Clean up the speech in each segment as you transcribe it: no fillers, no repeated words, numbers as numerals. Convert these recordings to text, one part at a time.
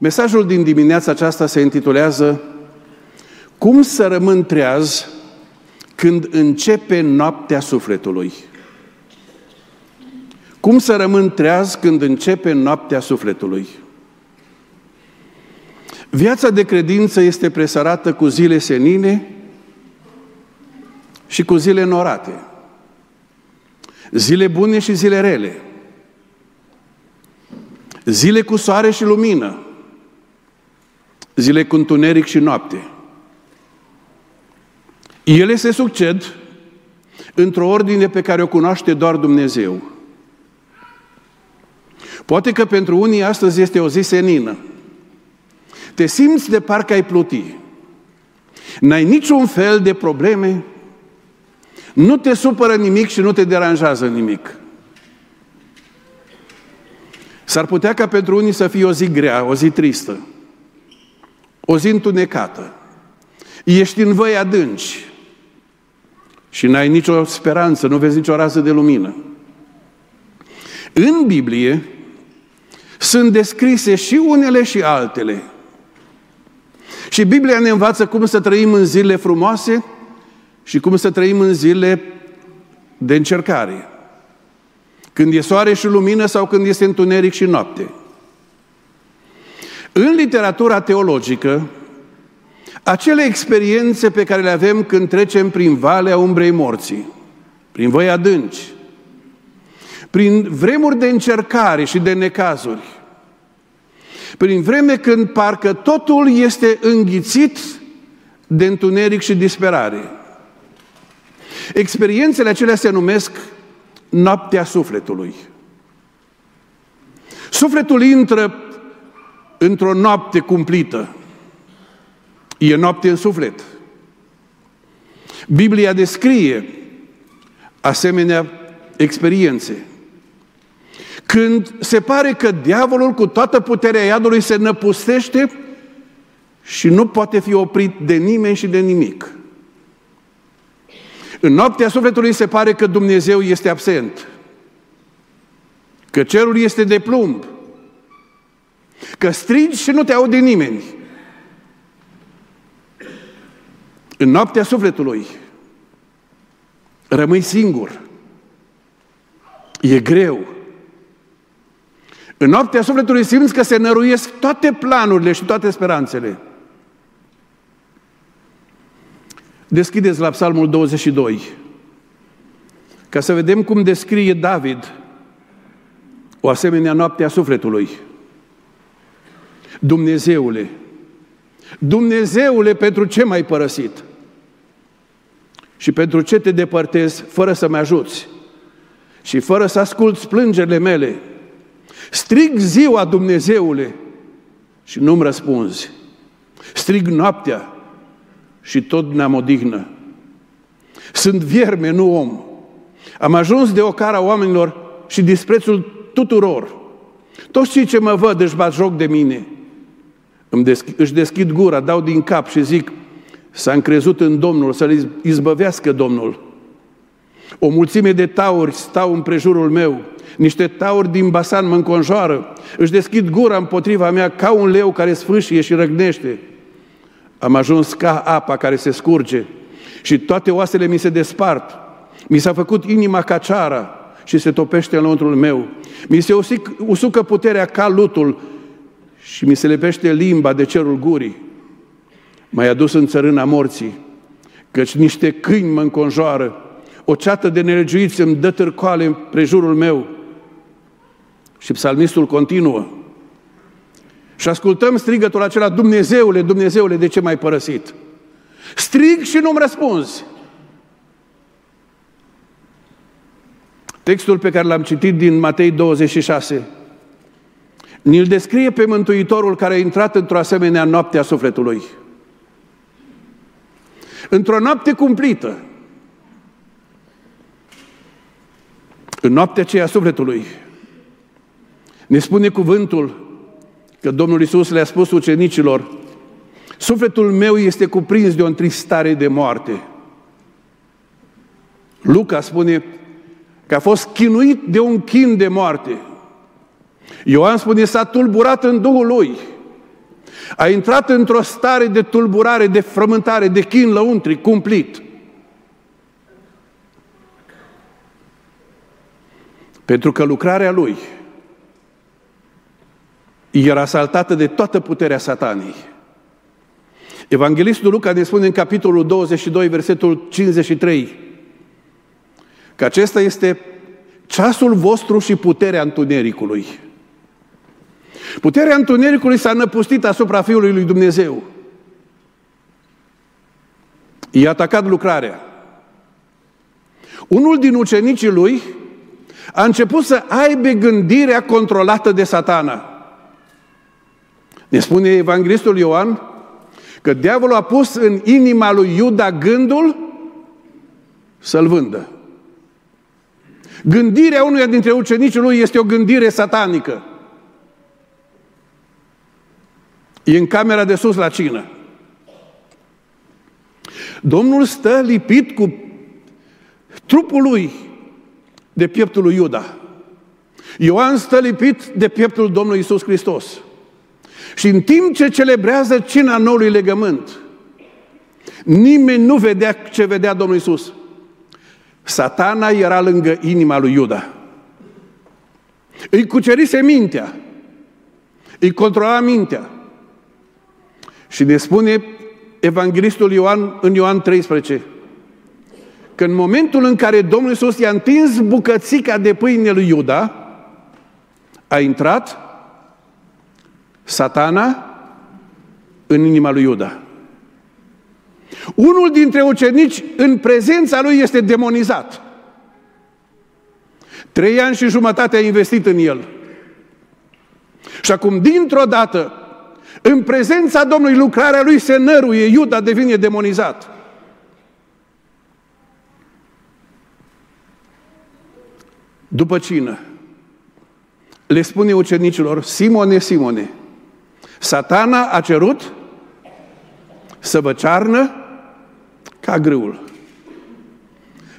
Mesajul din dimineața aceasta se intitulează Cum să rămân treaz când începe noaptea sufletului? Cum să rămân treaz când începe noaptea sufletului? Viața de credință este presărată cu zile senine și cu zile norate. Zile bune și zile rele. Zile cu soare și lumină. Zile cu întuneric și noapte. Ele se succed într-o ordine pe care o cunoaște doar Dumnezeu. Poate că pentru unii astăzi este o zi senină. Te simți de parcă ai pluti. N-ai niciun fel de probleme. Nu te supără nimic și nu te deranjează nimic. S-ar putea ca pentru unii să fie o zi grea, o zi tristă, o zi întunecată. Ești în văi adânci și n-ai nicio speranță, nu vezi nicio rază de lumină. În Biblie sunt descrise și unele și altele. Și Biblia ne învață cum să trăim în zile frumoase și cum să trăim în zile de încercare. Când e soare și lumină sau când este întuneric și noapte. În literatura teologică, acele experiențe pe care le avem când trecem prin valea umbrei morții, prin văi adânci, prin vremuri de încercare și de necazuri, prin vreme când parcă totul este înghițit de întuneric și disperare. Experiențele acelea se numesc noaptea sufletului. Sufletul intră într-o noapte cumplită. E noapte în suflet. Biblia descrie asemenea experiențe. Când se pare că diavolul cu toată puterea iadului se năpustește și nu poate fi oprit de nimeni și de nimic. În noaptea sufletului se pare că Dumnezeu este absent, că cerul este de plumb, că strigi și nu te aude nimeni. În noaptea sufletului rămâi singur. E greu. În noaptea sufletului simți că se năruiesc toate planurile și toate speranțele. Deschideți la Psalmul 22, ca să vedem cum descrie David o asemenea noapte a sufletului. Dumnezeule, Dumnezeule, pentru ce m-ai părăsit? Și pentru ce te depărtezi fără să mă ajuți? Și fără să asculți plângerile mele? Strig ziua, Dumnezeule, și nu-mi răspunzi. Strig noaptea și tot n-am odihnă. Sunt vierme, nu om. Am ajuns de ocara oamenilor și disprețul tuturor. Toți cei ce mă văd își bat joc de mine. Își deschid gura, dau din cap și zic: s-a încrezut în Domnul, să-l izbăvească Domnul. O mulțime de tauri stau împrejurul meu. Niște tauri din Basan mă înconjoară. Își deschid gura împotriva mea ca un leu care sfâșie și răgnește. Am ajuns ca apa care se scurge și toate oasele mi se despart. Mi s-a făcut inima ca ceara și se topește înăuntrul meu. Mi se usucă puterea ca lutul și mi se lepește limba de cerul gurii. M-ai adus în țărâna morții, căci niște câini mă înconjoară. O ceată de nelegiuiți îmi dă târcoale împrejurul meu. Și psalmistul continuă. Și ascultăm strigătul acela: Dumnezeule, Dumnezeule, de ce m-ai părăsit? Strig și nu-mi răspunzi. Textul pe care l-am citit din Matei 26 ne-l descrie pe Mântuitorul care a intrat într-o asemenea noapte a sufletului. Într-o noapte cumplită. În noaptea aceea a sufletului ne spune cuvântul că Domnul Iisus le-a spus ucenicilor: sufletul meu este cuprins de o întristare de moarte. Luca spune că a fost chinuit de un chin de moarte. Ioan spune s-a tulburat în Duhul lui. A intrat într-o stare de tulburare, de frământare, de chin lăuntric, cumplit. Pentru că lucrarea lui era asaltată de toată puterea Satanei. Evanghelistul Luca ne spune în capitolul 22, versetul 53, că acesta este ceasul vostru și puterea întunericului. Puterea întunericului s-a năpustit asupra Fiului lui Dumnezeu. I-a atacat lucrarea. Unul din ucenicii lui a început să aibă gândirea controlată de Satana. Ne spune evanghelistul Ioan că diavolul a pus în inima lui Iuda gândul să-l vândă. Gândirea unuia dintre ucenicii lui este o gândire satanică. E în camera de sus la cină. Domnul stă lipit cu trupul lui de pieptul lui Iuda. Ioan stă lipit de pieptul Domnului Iisus Hristos. Și în timp ce celebrează cina noului legământ, nimeni nu vedea ce vedea Domnul Iisus. Satana era lângă inima lui Iuda. Îi cucerise mintea. Îi controla mintea. Și ne spune evanghelistul Ioan în Ioan 13 că în momentul în care Domnul Iisus i-a întins bucățica de pâine lui Iuda, a intrat Satana în inima lui Iuda. Unul dintre ucenici în prezența lui este demonizat. 3 ani și jumătate a investit în el. Și acum, dintr-o dată, în prezența Domnului, lucrarea lui se năruie, Iuda devine demonizat. După cină, le spune ucenicilor: Simone, Simone, Satana a cerut să vă cearnă ca grâul.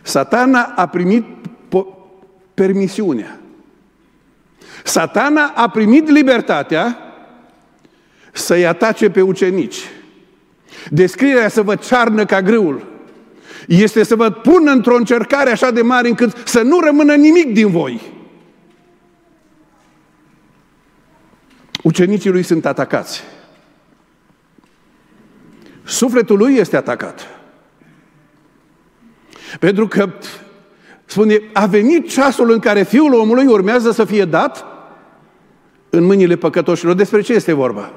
Satana a primit permisiunea. Satana a primit libertatea să-i atace pe ucenici. Descrierea să vă cearnă ca grâul este să vă pună într-o încercare așa de mare încât să nu rămână nimic din voi. Ucenicii lui sunt atacați. Sufletul lui este atacat. Pentru că, spune, a venit ceasul în care Fiul omului urmează să fie dat în mâinile păcătoșilor. Despre ce este vorba?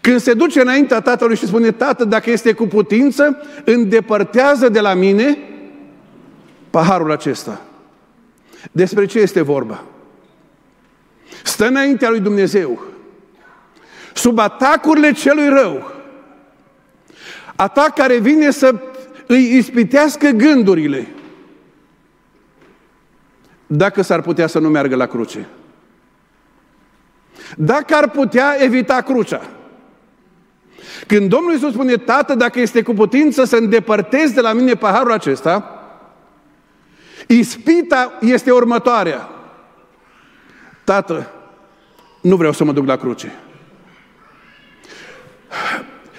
Când se duce înaintea Tatălui și spune: Tată, dacă este cu putință, îndepărtează de la mine paharul acesta. Despre ce este vorba? Stă înaintea lui Dumnezeu, sub atacurile celui rău, atac care vine să îi ispitească gândurile, dacă s-ar putea să nu meargă la cruce. Dacă ar putea evita crucea. Când Domnul Iisus spune: Tată, dacă este cu putință să îndepărtezi de la mine paharul acesta, ispita este următoarea: Tată, nu vreau să mă duc la cruce.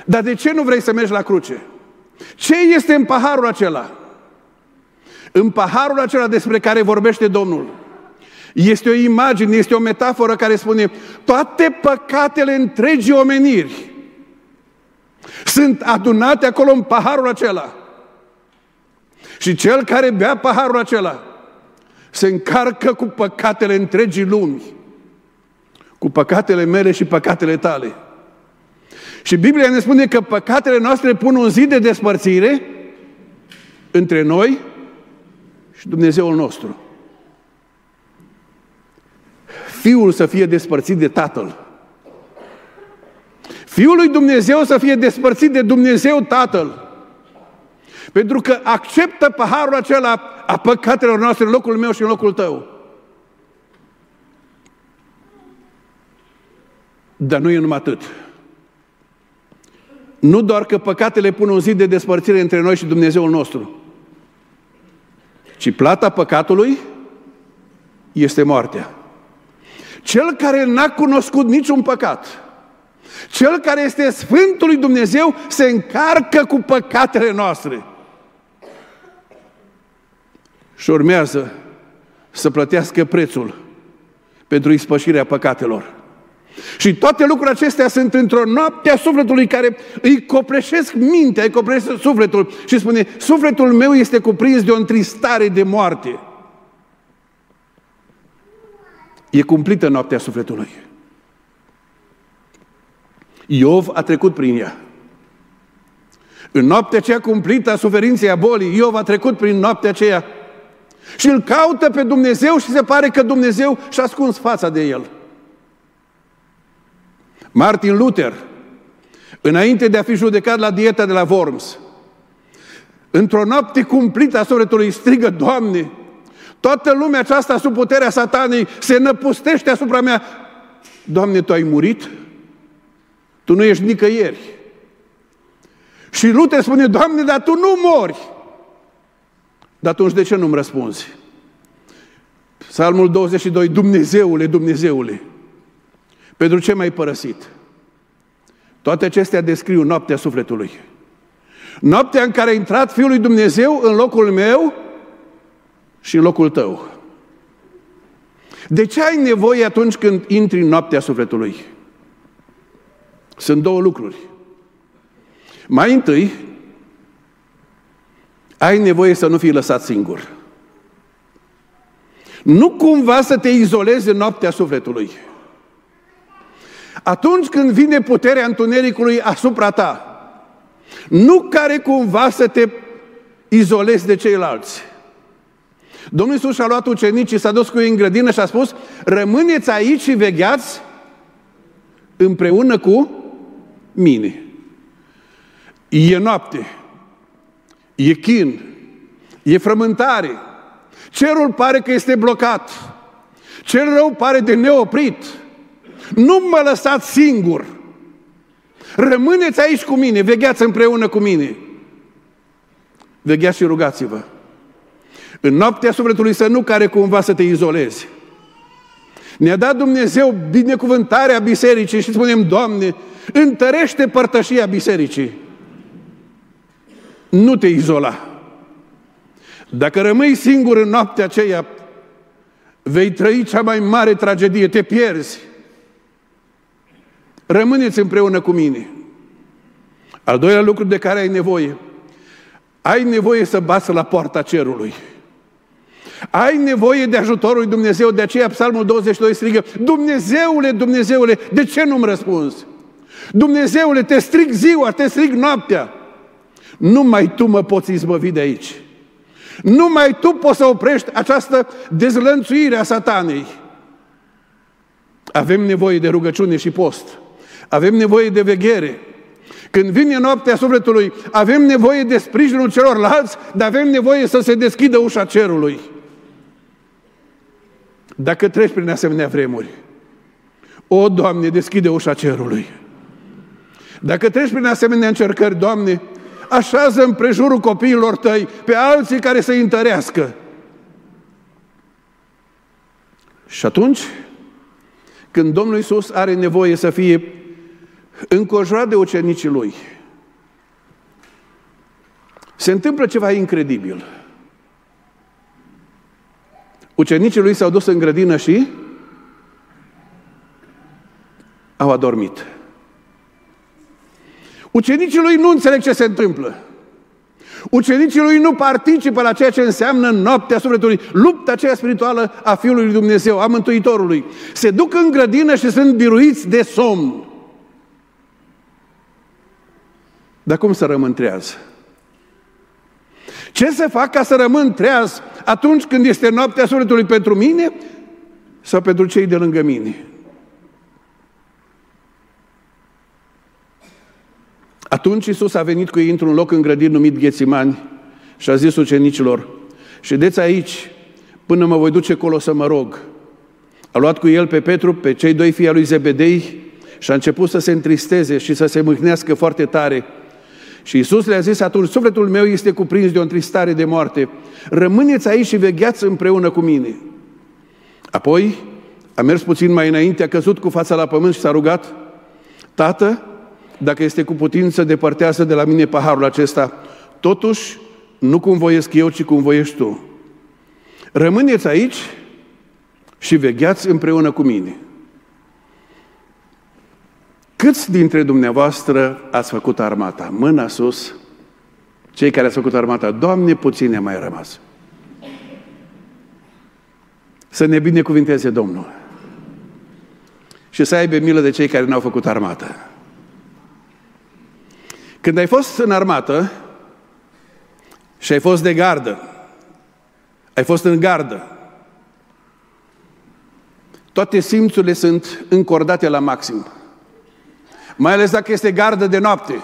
Dar de ce nu vrei să mergi la cruce? Ce este în paharul acela? În paharul acela despre care vorbește Domnul este o imagine, este o metaforă care spune: toate păcatele întregii omeniri sunt adunate acolo în paharul acela. Și cel care bea paharul acela se încarcă cu păcatele întregii lumi, cu păcatele mele și păcatele tale. Și Biblia ne spune că păcatele noastre pun un zid de despărțire între noi și Dumnezeul nostru. Fiul să fie despărțit de Tatăl. Fiul lui Dumnezeu să fie despărțit de Dumnezeu Tatăl. Pentru că acceptă paharul acela a păcatelor noastre în locul meu și în locul tău. Dar nu e numai atât. Nu doar că păcatele pun un zid de despărțire între noi și Dumnezeul nostru, ci plata păcatului este moartea. Cel care n-a cunoscut niciun păcat, Cel care este Sfântul lui Dumnezeu se încarcă cu păcatele noastre. Și urmează să plătească prețul pentru ispășirea păcatelor. Și toate lucrurile acestea sunt într-o noapte a sufletului care îi copleșesc mintea, îi copleșesc sufletul și spune, sufletul meu este cuprins de o întristare de moarte. E cumplită noaptea sufletului. Iov a trecut prin ea. În noaptea aceea cumplită a suferinței, a bolii, Iov a trecut prin noaptea aceea și îl caută pe Dumnezeu și se pare că Dumnezeu și-a ascuns fața de el. Martin Luther, înainte de a fi judecat la dieta de la Worms, într-o noapte cumplită a sufletului strigă, Doamne, toată lumea aceasta sub puterea Satanei se năpustește asupra mea. Doamne, Tu ai murit? Tu nu ești nicăieri. Și Luther spune, Doamne, dar Tu nu mori. Dar atunci de ce nu-mi răspunzi? Psalmul 22, Dumnezeule, Dumnezeule, pentru ce m-ai părăsit? Toate acestea descriu noaptea sufletului. Noaptea în care a intrat Fiul lui Dumnezeu în locul meu și în locul tău. De ce ai nevoie atunci când intri în noaptea sufletului? Sunt două lucruri. Mai întâi, ai nevoie să nu fii lăsat singur. Nu cumva să te izolezi în noaptea sufletului. Atunci când vine puterea întunericului asupra ta, nu care cumva să te izolezi de ceilalți. Domnul Iisus și-a luat ucenicii, s-a dus cu ei în grădină și a spus, rămâneți aici și vegheați împreună cu mine. E noapte, e chin, e frământare, cerul pare că este blocat, cel rău pare de neoprit. Nu mă lăsați singur. Rămâneți aici cu mine, vegheați împreună cu mine. Vegheați și rugați-vă. În noaptea sufletului să nu care cumva să te izolezi. Ne-a dat Dumnezeu binecuvântarea bisericii și spunem, Doamne, întărește părtășia bisericii. Nu te izola. Dacă rămâi singur în noaptea aceea, vei trăi cea mai mare tragedie, te pierzi. Rămâneți împreună cu mine. Al doilea lucru de care ai nevoie. Ai nevoie să bați la poarta cerului. Ai nevoie de ajutorul lui Dumnezeu. De aceea Psalmul 22 strigă, Dumnezeule, Dumnezeule, de ce nu-mi răspunzi? Dumnezeule, te strig ziua, te strig noaptea. Numai Tu mă poți izbăvi de aici. Numai Tu poți să oprești această dezlănțuire a Satanei. Avem nevoie de rugăciune și post. Avem nevoie de veghere. Când vine noaptea sufletului, avem nevoie de sprijinul celorlalți, dar avem nevoie să se deschidă ușa cerului. Dacă treci prin asemenea vremuri, o, Doamne, deschide ușa cerului. Dacă treci prin asemenea încercări, Doamne, așează împrejurul copiilor Tăi pe alții care să-i întărească. Și atunci, când Domnul Iisus are nevoie să fie înconjurat de ucenicii Lui, se întâmplă ceva incredibil. Ucenicii Lui s-au dus în grădină și au adormit. Ucenicii Lui nu înțeleg ce se întâmplă. Ucenicii Lui nu participă la ceea ce înseamnă noaptea sufletului, lupta aceea spirituală a Fiului lui Dumnezeu, a Mântuitorului. Se duc în grădină și sunt biruiți de somn. Dar cum să rămân treaz? Ce să fac ca să rămân treaz atunci când este noaptea sufletului pentru mine sau pentru cei de lângă mine? Atunci Iisus a venit cu ei într-un loc în grădin numit Ghețimani și a zis ucenicilor, ședeți aici până mă voi duce colo să mă rog. A luat cu el pe Petru, pe cei doi fii ai lui Zebedei și a început să se întristeze și să se mâhnească foarte tare. Și Iisus le-a zis atunci, sufletul meu este cuprins de o întristare de moarte. Rămâneți aici și vegheați împreună cu mine. Apoi a mers puțin mai înainte, a căzut cu fața la pământ și s-a rugat. Tată, dacă este cu putință, depărtează de la mine paharul acesta. Totuși, nu cum voiesc eu, ci cum voiești tu. Rămâneți aici și vegheați împreună cu mine. Câți dintre dumneavoastră ați făcut armata? Mâna sus, cei care ați făcut armata. Doamne, puține mai rămas. Să ne binecuvinteze Domnul și să aibă milă de cei care n-au făcut armată. Când ai fost în armată și ai fost de gardă, ai fost în gardă, toate simțurile sunt încordate la maxim. Mai ales dacă este gardă de noapte.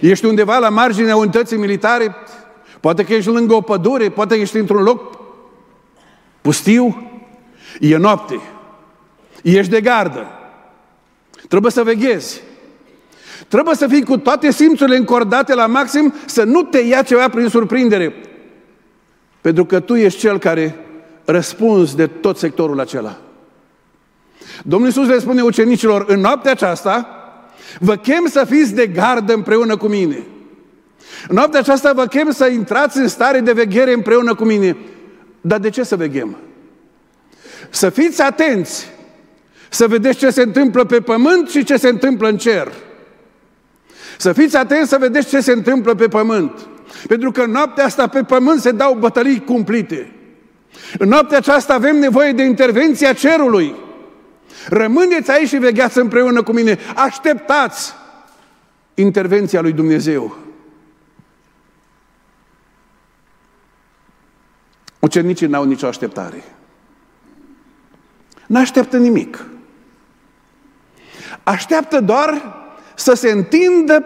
Ești undeva la marginea unității militare, poate că ești lângă o pădure, poate că ești într-un loc pustiu, e noapte, ești de gardă, trebuie să veghezi, trebuie să fii cu toate simțurile încordate la maxim, să nu te ia ceva prin surprindere, pentru că tu ești cel care răspunzi de tot sectorul acela. Domnul Iisus le spune ucenicilor, în noaptea aceasta vă chem să fiți de gardă împreună cu mine. În noaptea aceasta vă chem să intrați în stare de veghere împreună cu mine. Dar de ce să veghem? Să fiți atenți, să vedeți ce se întâmplă pe pământ și ce se întâmplă în cer. Să fiți atenți să vedeți ce se întâmplă pe pământ. Pentru că în noaptea asta pe pământ se dau bătălii cumplite. În noaptea aceasta avem nevoie de intervenția cerului. Rămâneți aici și vegheați împreună cu mine. Așteptați intervenția lui Dumnezeu. Ucenicii n-au nicio așteptare. N-așteaptă nimic. Așteaptă doar să se întindă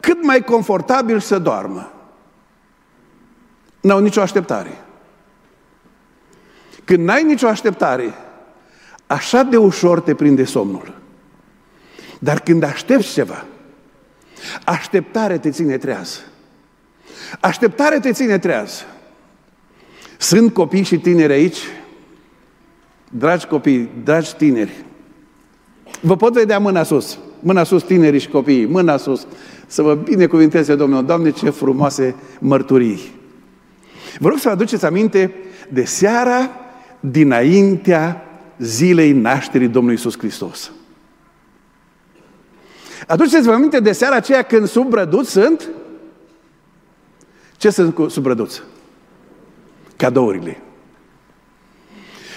cât mai confortabil să doarmă. N-au nicio așteptare. Când n-ai nicio așteptare, așa de ușor te prinde somnul. Dar când aștepți ceva, așteptarea te ține treaz. Așteptarea te ține treaz. Sunt copii și tineri aici, dragi copii, dragi tineri. Vă pot vedea mâna sus tinerii și copiii, mâna sus. Să vă binecuvinteze Domnul. Doamne, ce frumoase mărturii! Vă rog să vă aduceți aminte de seara dinaintea zilei nașterii Domnului Iisus Hristos. Aduceți-vă aminte de seara aceea când sub brăduț sunt? Ce sunt sub brăduț? Cadourile.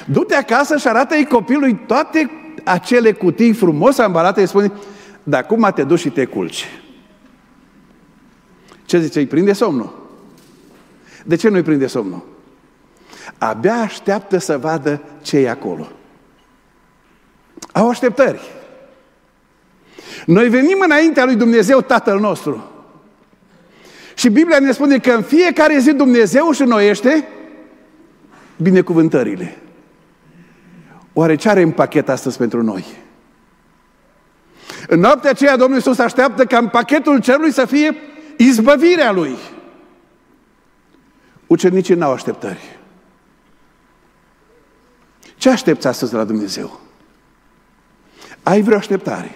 Du-te acasă și arată-i copilului toate acele cutii frumos ambalate, îi spune, de acum te duci și te culci. Ce zice? Îi prinde somnul. De ce nu îi prinde somnul? Abia așteaptă să vadă ce e acolo. Au așteptări. Noi venim înaintea lui Dumnezeu Tatăl nostru. Și Biblia ne spune că în fiecare zi Dumnezeu își înnoiește binecuvântările. Oare ce are în pachet astăzi pentru noi? În noaptea aceea Domnul Iisus așteaptă ca în pachetul cerului să fie izbăvirea Lui. Ucenicii n-au așteptări. Ce aștepți astăzi de la Dumnezeu? Ai vreo așteptare?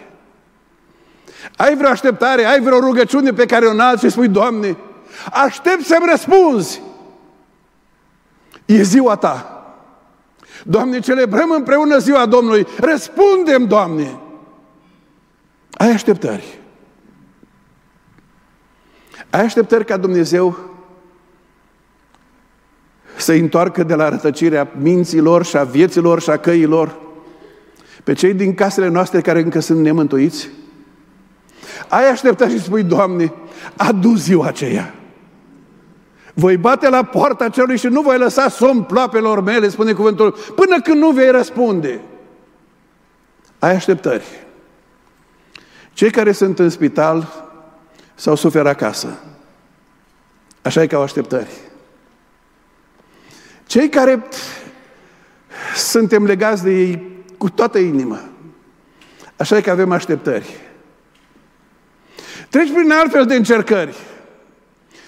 Ai vreo așteptare? Ai vreo rugăciune pe care o înalți și spui, Doamne, aștept să-mi răspunzi. E ziua Ta. Doamne, celebrăm împreună ziua Domnului. Răspundem, Doamne. Ai așteptări. Ai așteptări ca Dumnezeu să-i întoarcă de la rătăcirea minților și a vieților și a căilor pe cei din casele noastre care încă sunt nemântuiți? Ai așteptat și spui, Doamne, adu ziua aceea. Voi bate la poarta cerului și nu voi lăsa somn ploapelor mele, spune cuvântul, până când nu vei răspunde. Ai așteptări. Cei care sunt în spital sau suferă acasă, așa e că au așteptări. Cei care suntem legați de ei cu toată inima, așa e că avem așteptări. Treci prin altfel de încercări.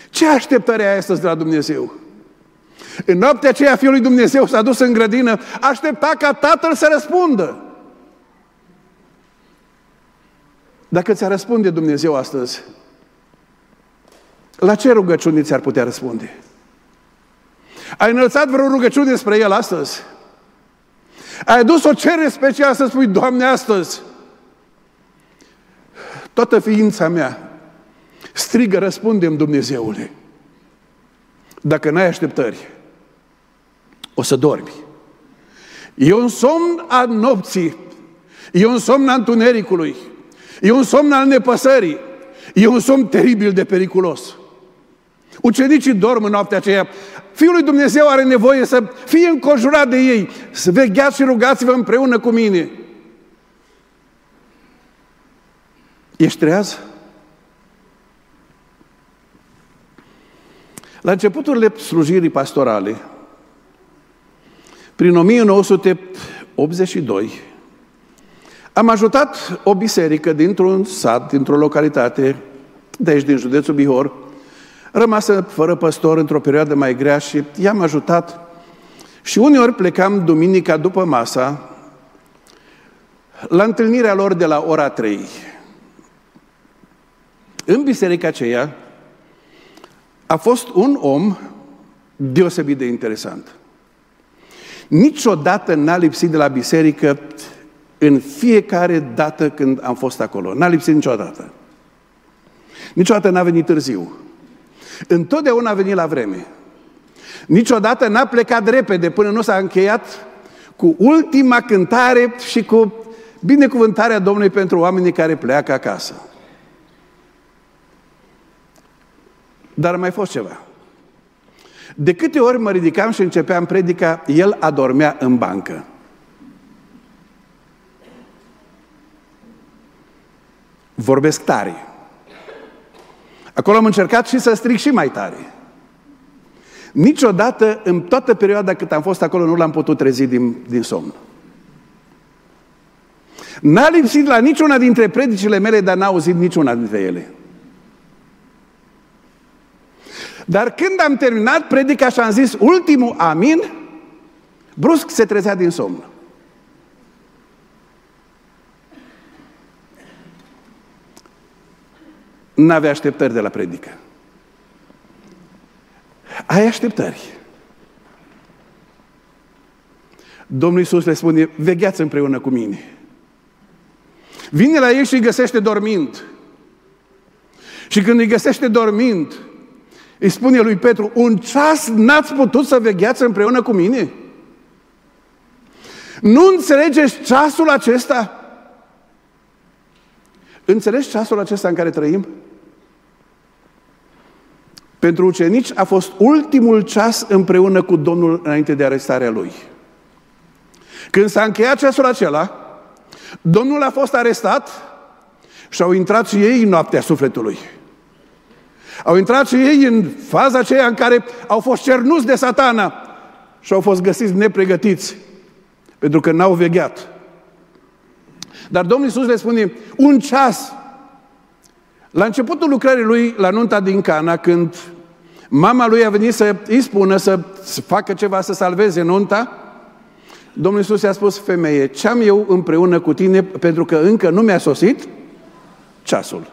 Ce așteptări ai astăzi de la Dumnezeu? În noaptea aceea Fiul lui Dumnezeu s-a dus în grădină, aștepta ca Tatăl să răspundă. Dacă ți-ar răspunde Dumnezeu astăzi, la ce rugăciune ți-ar putea răspunde? Ai înălțat vreo rugăciune spre El astăzi? Ai adus o cerere specială să spui, Doamne, astăzi, toată ființa mea strigă, răspunde-mi, Dumnezeule. Dacă n-ai așteptări, o să dormi. E un somn al nopții, e un somn al întunericului, e un somn al nepăsării, e un somn teribil de periculos. Ucenicii dorm în noaptea aceea. Fiul lui Dumnezeu are nevoie să fie înconjurat de ei, să vegheați și rugați-vă împreună cu mine. Ești treaz? La începuturile slujirii pastorale, prin 1982, am ajutat o biserică dintr-un sat, dintr-o localitate de aici, din județul Bihor, rămasă fără păstor într-o perioadă mai grea, și i-am ajutat. Și uneori plecam duminica după masa la întâlnirea lor de la ora 3. În biserica aceea a fost un om deosebit de interesant. Niciodată n-a lipsit de la biserică în fiecare dată când am fost acolo. N-a lipsit niciodată. Niciodată n-a venit târziu. Întotdeauna a venit la vreme. Niciodată n-a plecat repede până nu s-a încheiat cu ultima cântare și cu binecuvântarea Domnului pentru oamenii care pleacă acasă. Dar a mai fost ceva. De câte ori mă ridicam și începeam predica, el adormea în bancă. Vorbesc tare. Acolo am încercat și să strig și mai tare. Niciodată, în toată perioada cât am fost acolo, nu l-am putut trezi din somn. N-a lipsit la niciuna dintre predicile mele, dar n-a auzit niciuna dintre ele. Dar când am terminat predica și am zis ultimul amin, brusc se trezea din somn. N-avea așteptări de la predică. Ai așteptări. Domnul Iisus le spune, vegheați împreună cu mine. Vine la ei și îi găsește dormind. Și când îi găsește dormind, îi spune lui Petru, un ceas n-ați putut să vegheați împreună cu mine? Nu înțelegeți ceasul acesta? Înțelegi ceasul acesta în care trăim? Pentru ucenici a fost ultimul ceas împreună cu Domnul înainte de arestarea lui. Când s-a încheiat ceasul acela, Domnul a fost arestat și au intrat și ei în noaptea sufletului. Au intrat și ei în faza aceea în care au fost cernuți de Satana și au fost găsiți nepregătiți, pentru că n-au vegheat. Dar Domnul Iisus le spune, un ceas. La începutul lucrării lui, la nunta din Cana, când mama lui a venit să îi spună să facă ceva, să salveze nunta, Domnul Iisus i-a spus, femeie, ce-am eu împreună cu tine, pentru că încă nu mi-a sosit ceasul.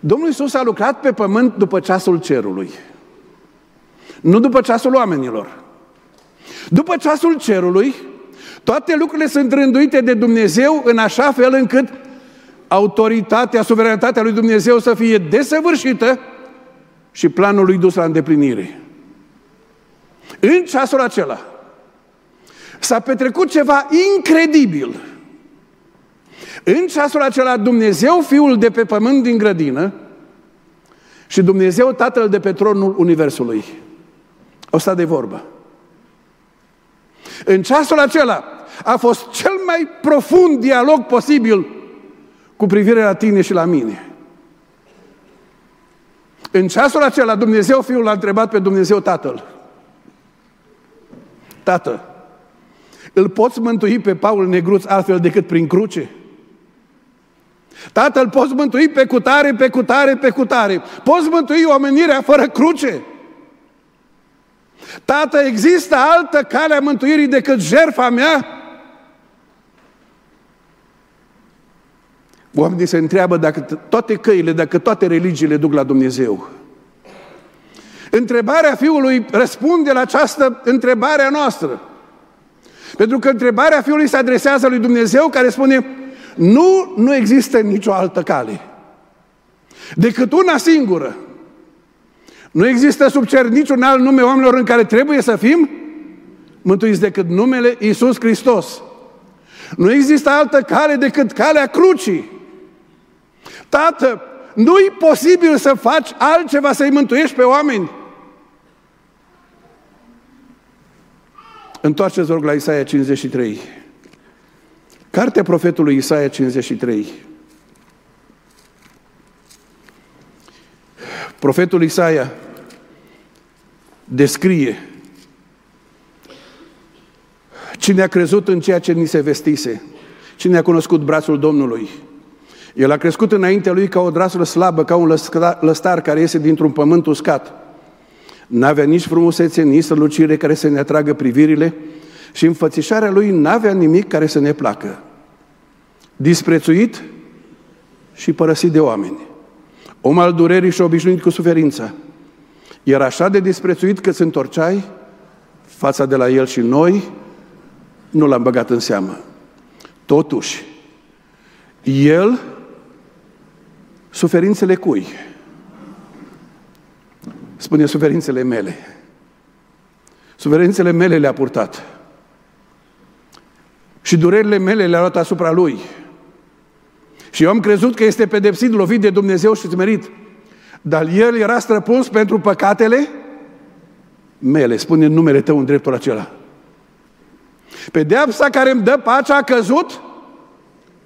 Domnul Iisus a lucrat pe pământ după ceasul cerului. Nu după ceasul oamenilor. După ceasul cerului, toate lucrurile sunt rânduite de Dumnezeu în așa fel încât autoritatea, suveranitatea lui Dumnezeu să fie desăvârșită și planul lui dus la îndeplinire. În ceasul acela s-a petrecut ceva incredibil. În ceasul acela Dumnezeu Fiul de pe pământ din grădină și Dumnezeu Tatăl de pe tronul Universului au stat de vorbă. În ceasul acela a fost cel mai profund dialog posibil cu privire la tine și la mine. În ceasul acela Dumnezeu Fiul l-a întrebat pe Dumnezeu Tatăl. Tată, îl poți mântui pe Paul Negruț altfel decât prin cruce? Tată, îl poți mântui pe cutare, pe cutare, pe cutare? Poți mântui omenirea fără cruce? Tată, există altă cale a mântuirii decât jertfa mea? Oamenii se întreabă dacă toate căile, dacă toate religiile duc la Dumnezeu. Întrebarea Fiului răspunde la această întrebare a noastră. Pentru că întrebarea Fiului se adresează lui Dumnezeu, care spune: nu, nu există nicio altă cale decât una singură. Nu există sub cer niciun alt nume oamenilor în care trebuie să fim mântuiți decât numele Iisus Hristos. Nu există altă cale decât calea crucii. Tată, nu-i posibil să faci altceva să-i mântuiești pe oameni. Întoarceți, vă rog, la Isaia 53. Cartea profetului Isaia 53. Profetul Isaia descrie cine a crezut în ceea ce ni se vestise, cine a cunoscut brațul Domnului. El a crescut înaintea lui ca o draslă slabă, ca un lăstar care iese dintr-un pământ uscat. N-avea nici frumusețe, nici strălucire care să ne atragă privirile și înfățișarea lui n-avea nimic care să ne placă. Disprețuit și părăsit de oameni. Om al durerii și obișnuit cu suferința. Era așa de disprețuit că se întorceai fața de la el și noi nu l-am băgat în seamă. Totuși, el suferințele cui? Spune: suferințele mele. Suferințele mele le-a purtat. Și durerile mele le-a luat asupra lui. Și eu am crezut că este pedepsit, lovit de Dumnezeu și smerit. Dar el era străpuns pentru păcatele mele. Spune: numele tău în dreptul acela. Pedeapsa care îmi dă pacea a căzut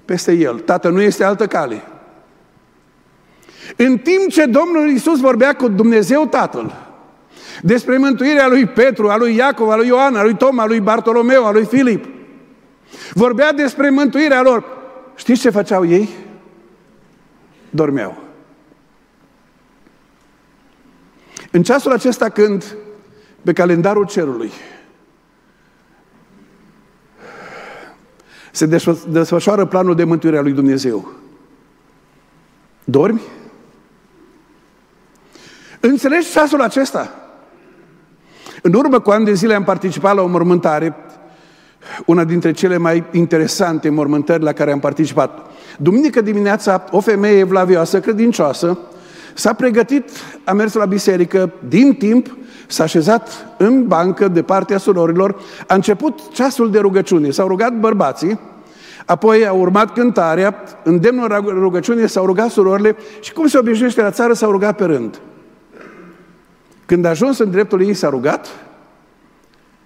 peste el. Tată, nu este altă cale. În timp ce Domnul Iisus vorbea cu Dumnezeu Tatăl despre mântuirea lui Petru, a lui Iacov, a lui Ioan, a lui Toma, a lui Bartolomeu, a lui Filip, vorbea despre mântuirea lor. Știți ce făceau ei? Dormeau. În ceasul acesta când, pe calendarul cerului, se desfășoară planul de mântuire a lui Dumnezeu, dormi? Înțelegi ceasul acesta? În urmă cu ani de zile am participat la o mormântare, una dintre cele mai interesante mormântări la care am participat. Duminică dimineața, o femeie evlavioasă, credincioasă, s-a pregătit, a mers la biserică, din timp s-a așezat în bancă de partea surorilor, a început ceasul de rugăciune, s-au rugat bărbații, apoi a urmat cântarea, în demnul rugăciune s-au rugat surorile și, cum se obișnuiește la țară, s-au rugat pe rând. Când a ajuns în dreptul ei s-a rugat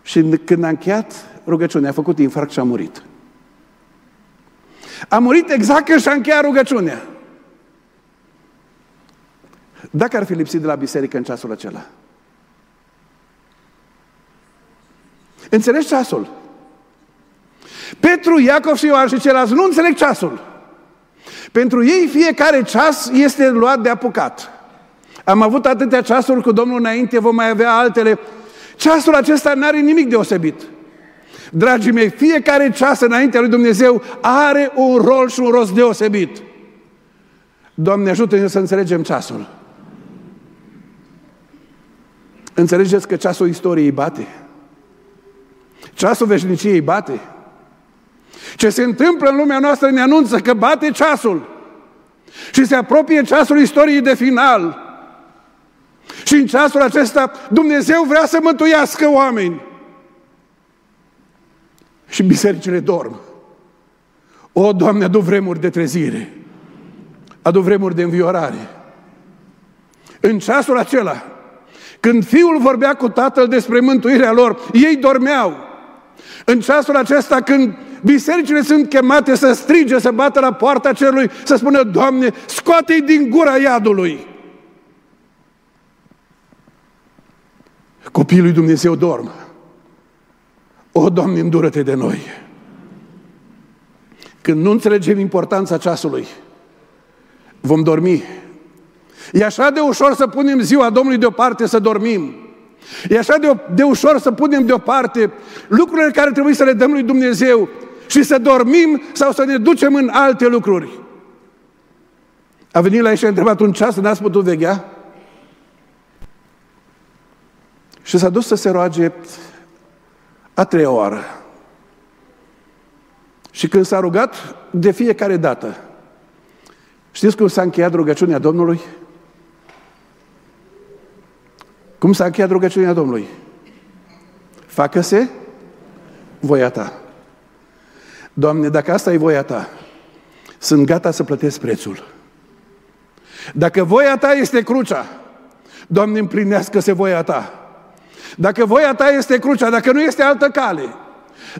și când a încheiat rugăciunea, a făcut infarct și a murit. A murit exact când și-a încheiat rugăciunea. Dacă ar fi lipsit de la biserică în ceasul acela? Înțelegi ceasul? Petru, Iacov și Ioan și ceilalți nu înțeleg ceasul. Pentru ei fiecare ceas este luat de apucat. Am avut atâtea ceasuri cu Domnul înainte, vom mai avea altele. Ceasul acesta n-are nimic deosebit. Dragii mei, fiecare ceas înaintea lui Dumnezeu are un rol și un rost deosebit. Doamne, ajută-ne să înțelegem ceasul. Înțelegeți că ceasul istoriei bate? Ceasul veșniciei bate? Ce se întâmplă în lumea noastră ne anunță că bate ceasul. Și se apropie ceasul istoriei de final. Și în ceasul acesta Dumnezeu vrea să mântuiască oameni. Și bisericile dorm. O, Doamne, adu vremuri de trezire. Adu vremuri de înviorare. În ceasul acela, când Fiul vorbea cu Tatăl despre mântuirea lor, ei dormeau. În ceasul acesta, când bisericile sunt chemate să strige, să bată la poarta cerului, să spună: Doamne, scoate-i din gura iadului. Copiii lui Dumnezeu dorm. O, Doamne, îndură-te de noi. Când nu înțelegem importanța ceasului, vom dormi. E așa de ușor să punem ziua Domnului deoparte, să dormim. E așa de ușor să punem deoparte lucrurile care trebuie să le dăm lui Dumnezeu și să dormim sau să ne ducem în alte lucruri. A venit la ei și a întrebat, un ceas n-ați putut veghea? Și s-a dus să se roage a treia oară. Și când s-a rugat, de fiecare dată, știți cum s-a încheiat rugăciunea Domnului? Cum s-a încheiat rugăciunea Domnului? Facă-se voia ta. Doamne, dacă asta e voia ta, sunt gata să plătesc prețul. Dacă voia ta este crucea, Doamne, împlinească-se voia ta. Dacă voia ta este crucea, dacă nu este altă cale,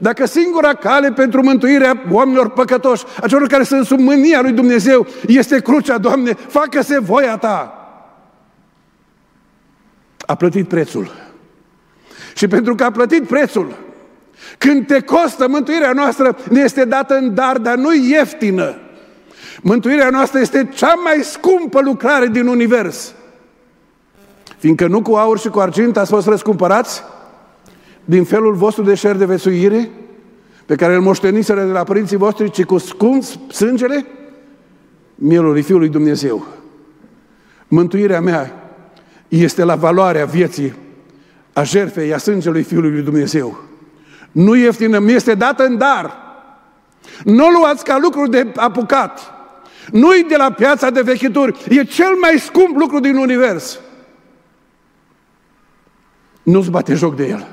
dacă singura cale pentru mântuirea oamenilor păcătoși, a celor care sunt sub mânia lui Dumnezeu, este crucea, Doamne, facă-se voia ta. A plătit prețul. Și pentru că a plătit prețul, când te costă, mântuirea noastră ne este dată în dar, dar nu ieftină. Mântuirea noastră este cea mai scumpă lucrare din univers. Fiindcă nu cu aur și cu argint ați fost răscumpărați din felul vostru de șer de vețuire, pe care îl moșteniseră de la părinții voștri, ci cu scump sângele mielului Fiului Dumnezeu. Mântuirea mea este la valoarea vieții, a jertfei, a sângelui Fiului lui Dumnezeu. Nu ieftină, mi este dată în dar. Nu luați ca lucru de apucat. Nu-i de la piața de vechituri. E cel mai scump lucru din univers. Nu-ți bate joc de el.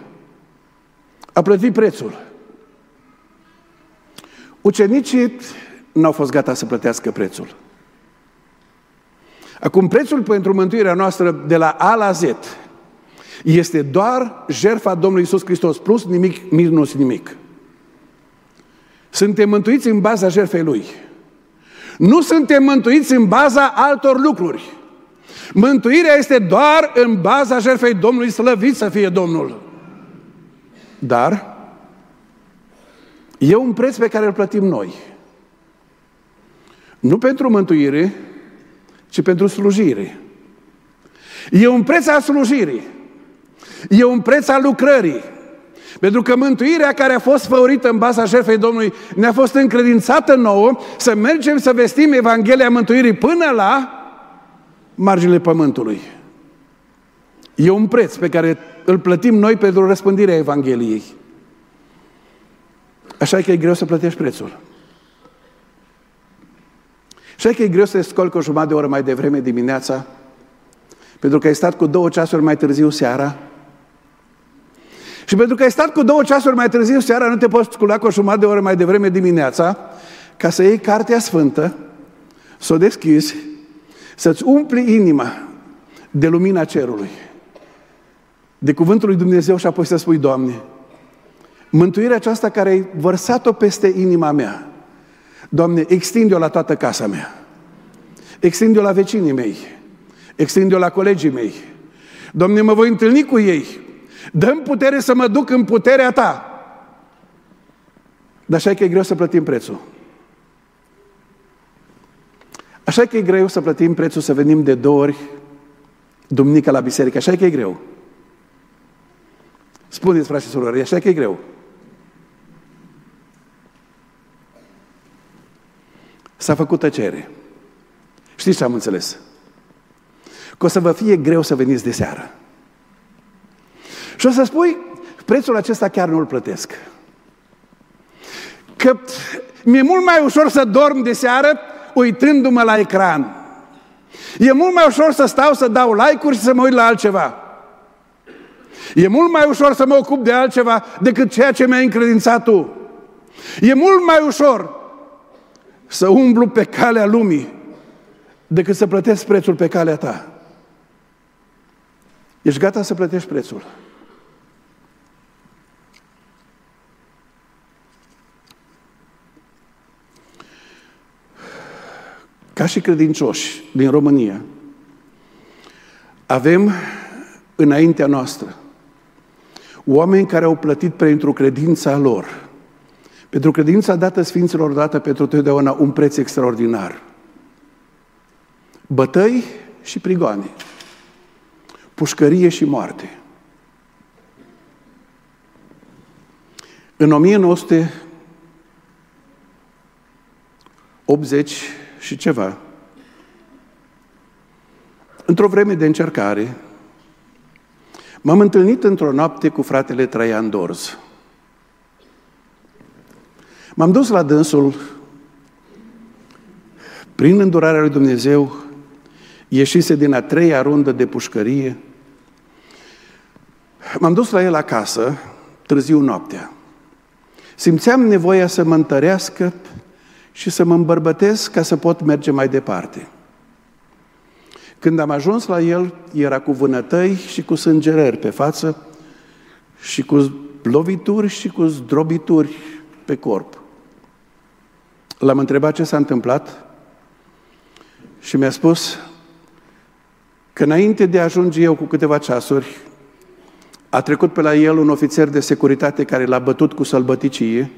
A plătit prețul. Ucenicii n-au fost gata să plătească prețul. Acum, prețul pentru mântuirea noastră de la A la Z este doar jertfa Domnului Iisus Hristos, plus nimic, minus nimic. Suntem mântuiți în baza jertfei Lui. Nu suntem mântuiți în baza altor lucruri. Mântuirea este doar în baza jertfei Domnului, slăvit să fie Domnul. Dar e un preț pe care îl plătim noi. Nu pentru mântuire, ci pentru slujire. E un preț al slujirii. E un preț al lucrării. Pentru că mântuirea care a fost făurită în baza jertfei Domnului ne-a fost încredințată nouă să mergem să vestim Evanghelia mântuirii până la marginile pământului. E un preț pe care îl plătim noi pentru răspândirea Evangheliei. Așa că e greu să plătești prețul. Așa că e greu să te scolci o jumătate de oră mai devreme dimineața, pentru că ai stat cu 2 ceasuri mai târziu seara. Și pentru că ai stat cu 2 ceasuri mai târziu seara, nu te poți scula cu o jumătate de oră mai devreme dimineața ca să iei Cartea Sfântă, să o deschizi, să-ți umpli inima de lumina cerului, de cuvântul lui Dumnezeu și apoi să spui, Doamne, mântuirea aceasta care ai vărsat-o peste inima mea, Doamne, extinde-o la toată casa mea, extinde-o la vecinii mei, extinde-o la colegii mei. Doamne, mă voi întâlni cu ei. Dă-mi putere să mă duc în puterea Ta. Dar așa că e greu să plătim prețul. Așa că e greu să plătim prețul să venim de 2 ori duminică la biserică. Așa că e greu. Spuneți, frați și surori, așa că e greu. S-a făcut tăcere. Știți ce am înțeles? Că o să vă fie greu să veniți de seară. Și o să spui, prețul acesta chiar nu-l plătesc. Că mi-e mult mai ușor să dorm de seară uitându-mă la ecran. E mult mai ușor să stau să dau like-uri și să mă uit la altceva. E mult mai ușor să mă ocup de altceva decât ceea ce mi-ai încredințat tu. E mult mai ușor să umblu pe calea lumii decât să plătesc prețul pe calea ta. Ești gata să plătești prețul. Ca și credincioși din România, avem înaintea noastră oameni care au plătit pentru credința lor, pentru credința dată Sfinților, dată pentru totdeauna, un preț extraordinar. Bătăi și prigoane, pușcărie și moarte. În 1980 și ceva, Într-o vreme de încercare, m-am întâlnit într-o noapte cu fratele Traian Dorz. M-am dus la dânsul, prin îndurarea lui Dumnezeu, ieșise din a treia rundă de pușcărie. M-am dus la el acasă, târziu noaptea. Simțeam nevoia să mă întărească și să mă îmbărbătesc ca să pot merge mai departe. Când am ajuns la el, era cu vânătăi și cu sângerări pe față și cu lovituri și cu zdrobituri pe corp. L-am întrebat ce s-a întâmplat și mi-a spus că înainte de a ajunge eu cu câteva ceasuri, a trecut pe la el un ofițer de securitate care l-a bătut cu sălbăticie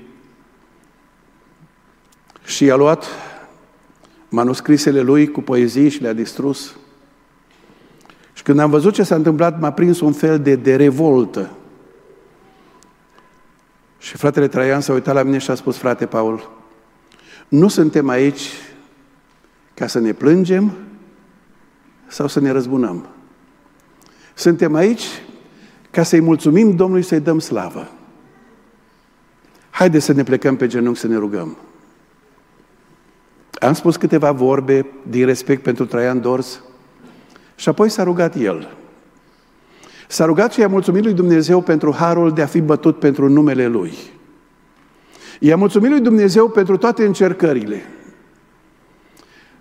și i-a luat manuscrisele lui cu poezii și le-a distrus. Și când am văzut ce s-a întâmplat, m-a prins un fel de revoltă. Și fratele Traian s-a uitat la mine și a spus: frate Paul, nu suntem aici ca să ne plângem sau să ne răzbunăm. Suntem aici ca să-i mulțumim Domnului, să-i dăm slavă. Haideți să ne plecăm pe genunchi să ne rugăm. Am spus câteva vorbe din respect pentru Traian Dorz și apoi s-a rugat el. S-a rugat și i-a mulțumit lui Dumnezeu pentru harul de a fi bătut pentru numele Lui. I-a mulțumit lui Dumnezeu pentru toate încercările.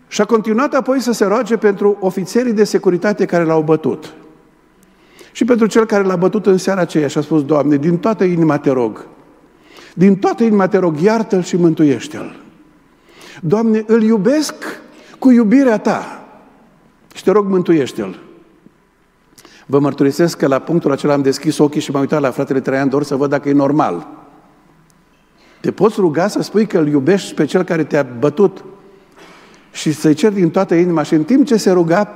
Și a continuat apoi să se roage pentru ofițerii de securitate care l-au bătut. Și pentru cel care l-a bătut în seara aceea și a spus: Doamne, din toată inima te rog, din toată inima te rog, iartă-l și mântuiește-l. Doamne, îl iubesc cu iubirea Ta și te rog, mântuiește-l. Vă mărturisesc că la punctul acela am deschis ochii și m-am uitat la fratele Traian Dorz să văd dacă e normal. Te poți ruga să spui că îl iubești pe cel care te-a bătut și să-i ceri din toată inima? Și în timp ce se ruga,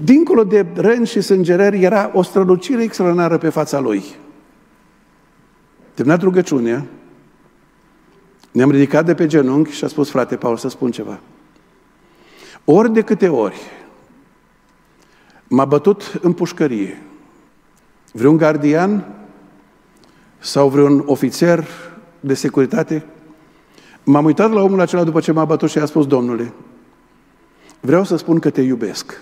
dincolo de răni și sângerări, era o strălucire extraordinară pe fața lui. Terminat rugăciunea, ne-am ridicat de pe genunchi și a spus: frate Paul, să spun ceva. Ori de câte ori m-a bătut în pușcărie vreun gardian sau vreun ofițer de securitate, m-am uitat la omul acela după ce m-a bătut și i-a spus: Domnule, vreau să spun că te iubesc.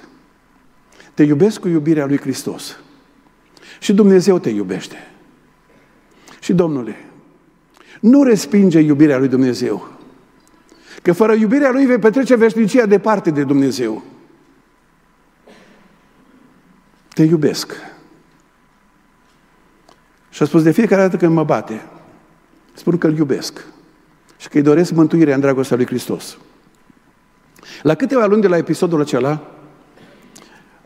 Te iubesc cu iubirea lui Hristos. Și Dumnezeu te iubește. Și, Domnule, nu respinge iubirea lui Dumnezeu. Că fără iubirea lui vei petrece veșnicia departe de Dumnezeu. Te iubesc. Și a spus: de fiecare dată când mă bate, spun că îl iubesc și că îi doresc mântuirea în dragostea lui Hristos. La câteva luni de la episodul acela,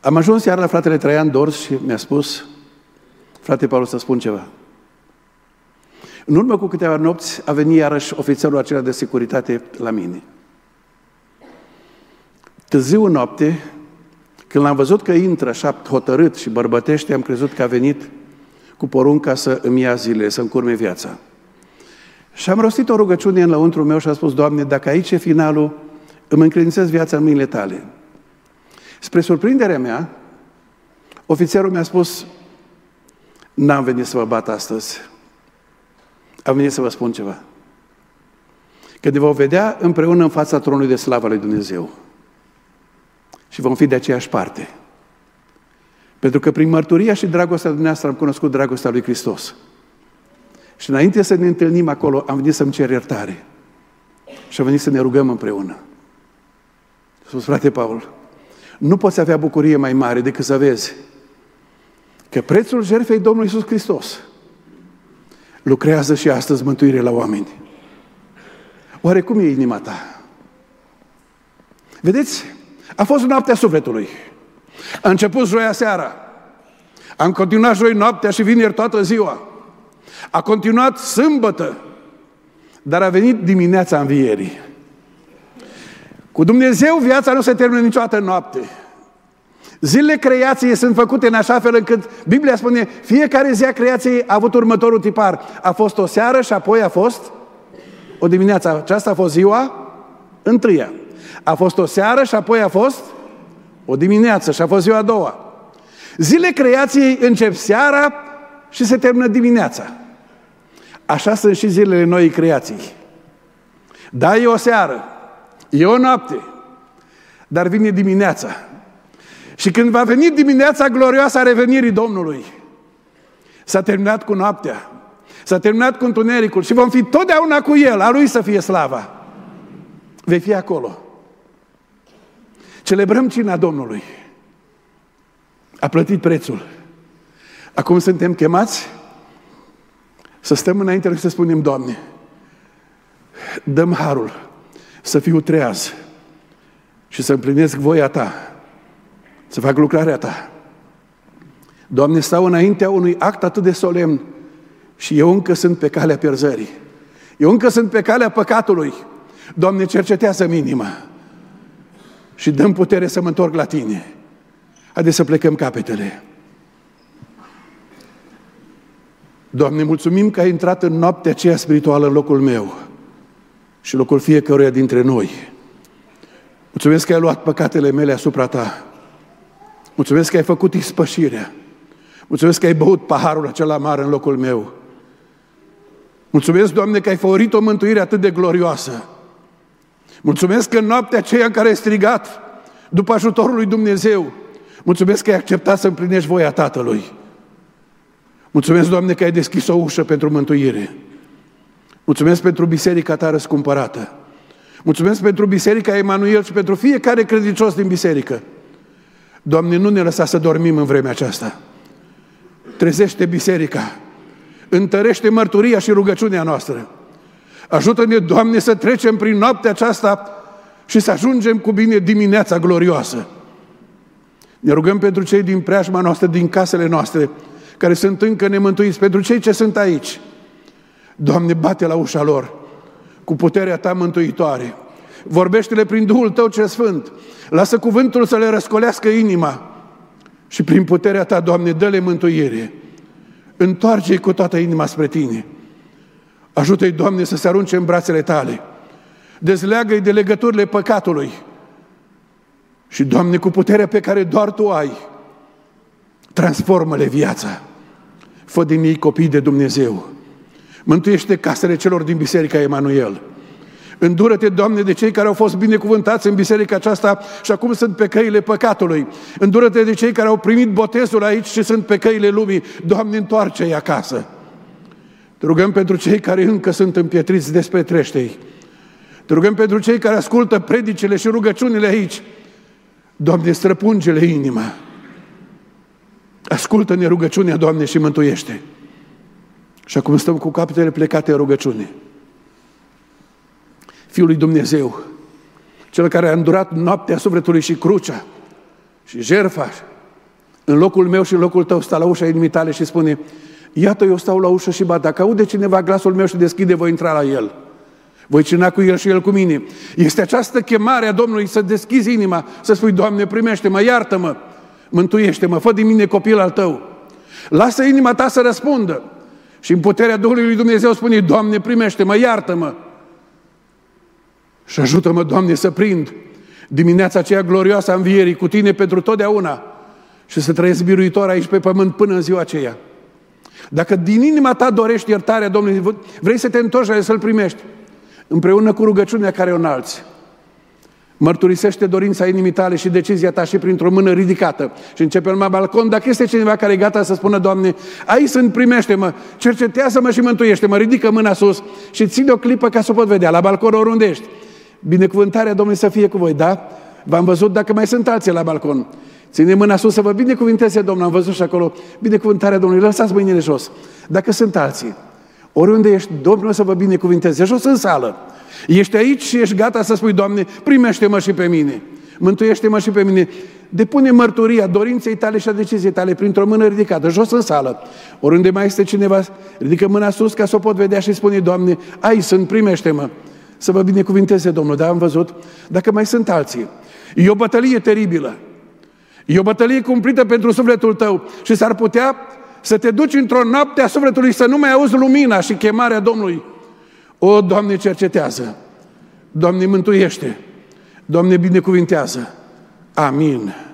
am ajuns iar la fratele Traian Dorz și mi-a spus: frate Paul, să spun ceva. În urmă cu câteva nopți a venit iarăși ofițerul acela de securitate la mine. Târziu noapte, când l-am văzut că intră așa hotărât și bărbătește, am crezut că a venit cu porunca să îmi ia zile, să-mi curme viața. Și am rostit o rugăciune în lăuntru meu și am spus: Doamne, dacă aici e finalul, îmi încredințez viața în mâinile Tale. Spre surprinderea mea, ofițerul mi-a spus: n-am venit să vă bat astăzi. Am venit să vă spun ceva. Că ne vom vedea împreună în fața tronului de slavă lui Dumnezeu. Și vom fi de aceeași parte. Pentru că prin mărturia și dragostea dumneavoastră am cunoscut dragostea lui Hristos. Și înainte să ne întâlnim acolo, am venit să-mi cer iertare. Și am venit să ne rugăm împreună. A spus: frate Paul, nu poți avea bucurie mai mare decât să vezi că prețul jertfei Domnului Iisus Hristos lucrează și astăzi mântuire la oameni. Oare cum e inima ta? Vedeți? A fost noaptea sufletului. A început joia seara. Am continuat joi noaptea și vineri toată ziua. A continuat sâmbătă. Dar a venit dimineața învierii. Cu Dumnezeu viața nu se termină niciodată în noapte. Zilele creației sunt făcute în așa fel încât Biblia spune: fiecare zi a creației a avut următorul tipar. A fost o seară și apoi a fost o dimineață. Aceasta a fost ziua întâia. A fost o seară și apoi a fost o dimineață și a fost ziua a doua. Zile creației încep seara și se termină dimineața. Așa sunt și zilele noii creații. Da, e o seară, e o noapte, dar vine dimineața. Și când va veni dimineața glorioasă a revenirii Domnului, s-a terminat cu noaptea, s-a terminat cu întunericul și vom fi totdeauna cu El, a Lui să fie slava. Vei fi acolo. Celebrăm cina Domnului. A plătit prețul. Acum suntem chemați să stăm înainte și să spunem: Doamne, dă-mi harul să fiu treaz și să împlinesc voia Ta, să fac lucrarea Ta. Doamne, stau înaintea unui act atât de solemn și eu încă sunt pe calea pierzării. Eu încă sunt pe calea păcatului. Doamne, cercetează-mi inima și dă-mi putere să mă întorc la Tine. Haideți să plecăm capetele. Doamne, mulțumim că ai intrat în noaptea aceea spirituală în locul meu și locul fiecăruia dintre noi. Mulțumesc că ai luat păcatele mele asupra Ta. Mulțumesc că ai făcut ispășirea. Mulțumesc că ai băut paharul acela mare în locul meu. Mulțumesc, Doamne, că ai făurit o mântuire atât de glorioasă. Mulțumesc că în noaptea aceea în care ai strigat după ajutorul lui Dumnezeu, mulțumesc că ai acceptat să împlinești voia Tatălui. Mulțumesc, Doamne, că ai deschis o ușă pentru mântuire. Mulțumesc pentru biserica Ta răscumpărată. Mulțumesc pentru biserica Emanuel și pentru fiecare credincios din biserică. Doamne, nu ne lăsa să dormim în vremea aceasta. Trezește biserica. Întărește mărturia și rugăciunea noastră. Ajută-ne, Doamne, să trecem prin noaptea aceasta și să ajungem cu bine dimineața glorioasă. Ne rugăm pentru cei din preajma noastră, din casele noastre, care sunt încă nemântuiți, pentru cei ce sunt aici. Doamne, bate la ușa lor cu puterea Ta mântuitoare. Vorbește-le prin Duhul Tău cel Sfânt. Lasă cuvântul să le răscolească inima și prin puterea Ta, Doamne, dă-le mântuire. Întoarce-i cu toată inima spre Tine. Ajută-i, Doamne, să se arunce în brațele Tale. Dezleagă-i de legăturile păcatului. Și, Doamne, cu puterea pe care doar Tu ai, transformă-le viața. Fă din ei copii de Dumnezeu. Mântuiește casele celor din Biserica Emanuel. Îndură-Te, Doamne, de cei care au fost binecuvântați în biserica aceasta și acum sunt pe căile păcatului. Îndură-Te de cei care au primit botezul aici și sunt pe căile lumii. Doamne, întoarce-i acasă. Te rugăm pentru cei care încă sunt împietriți despre trește-i. Te rugăm pentru cei care ascultă predicile și rugăciunile aici. Doamne, străpunge-le inima. Ascultă-ne rugăciunea, Doamne, și mântuiește. Și acum stăm cu capetele plecate în rugăciune. Fiul lui Dumnezeu, Cel care a îndurat noaptea sufletului și crucea și jertfa, în locul meu și în locul Tău, stă la ușa inimii Tale și spune: iată, eu stau la ușă și bat. Dacă aude cineva glasul meu și deschide, voi intra la el. Voi cina cu el și el cu mine. Este această chemare a Domnului să deschizi inima, să spui: Doamne, primește-mă, iartă-mă, mântuiește-mă, fă din mine copil al Tău. Lasă inima ta să răspundă și în puterea Duhului lui Dumnezeu spune: Doamne, primește-mă, iartă-mă. Și ajută-mă, Doamne, să prind dimineața aceea glorioasă a învierii cu Tine pentru totdeauna și să trăiesc biruitor aici pe pământ până în ziua aceea. Dacă din inima ta dorești iertarea Domnului, vrei să te întorci la El, să-L primești, împreună cu rugăciunea care o înalți, mărturisește dorința inimii tale și decizia ta și printr-o mână ridicată și începem la balcon. Dacă este cineva care e gata să spună: Doamne, aici sunt, primește-mă, cercetează-mă și mântuiește-mă, ridică mâna sus și ține o clipă ca să o pot vedea, la balcon oriunde ești. Binecuvântarea Domnului să fie cu voi, da? V-am văzut, dacă mai sunt alții la balcon. Ține mâna sus să vă binecuvinteze Domnul, am văzut și acolo. Binecuvântarea Domnului, lăsați mâinile jos. Dacă sunt alții, oriunde ești, Domnul să vă binecuvinteze, jos în sală. Ești aici și ești gata să spui: Doamne, primește-mă și pe mine, mântuiește-mă și pe mine. Depune mărturia dorinței tale și a deciziei tale printr-o mână ridicată, jos în sală. Oriunde mai este cineva, ridică mâna sus ca să o pot vedea și spune: Doamne, aici sunt, primește-mă. Să vă binecuvinteze Domnul, da, am văzut. Dacă mai sunt alții, e o bătălie teribilă. E o bătălie cumplită pentru sufletul tău și s-ar putea să te duci într-o noapte a sufletului să nu mai auzi lumina și chemarea Domnului. O, Doamne, cercetează! Doamne, mântuiește! Doamne, binecuvintează! Amin!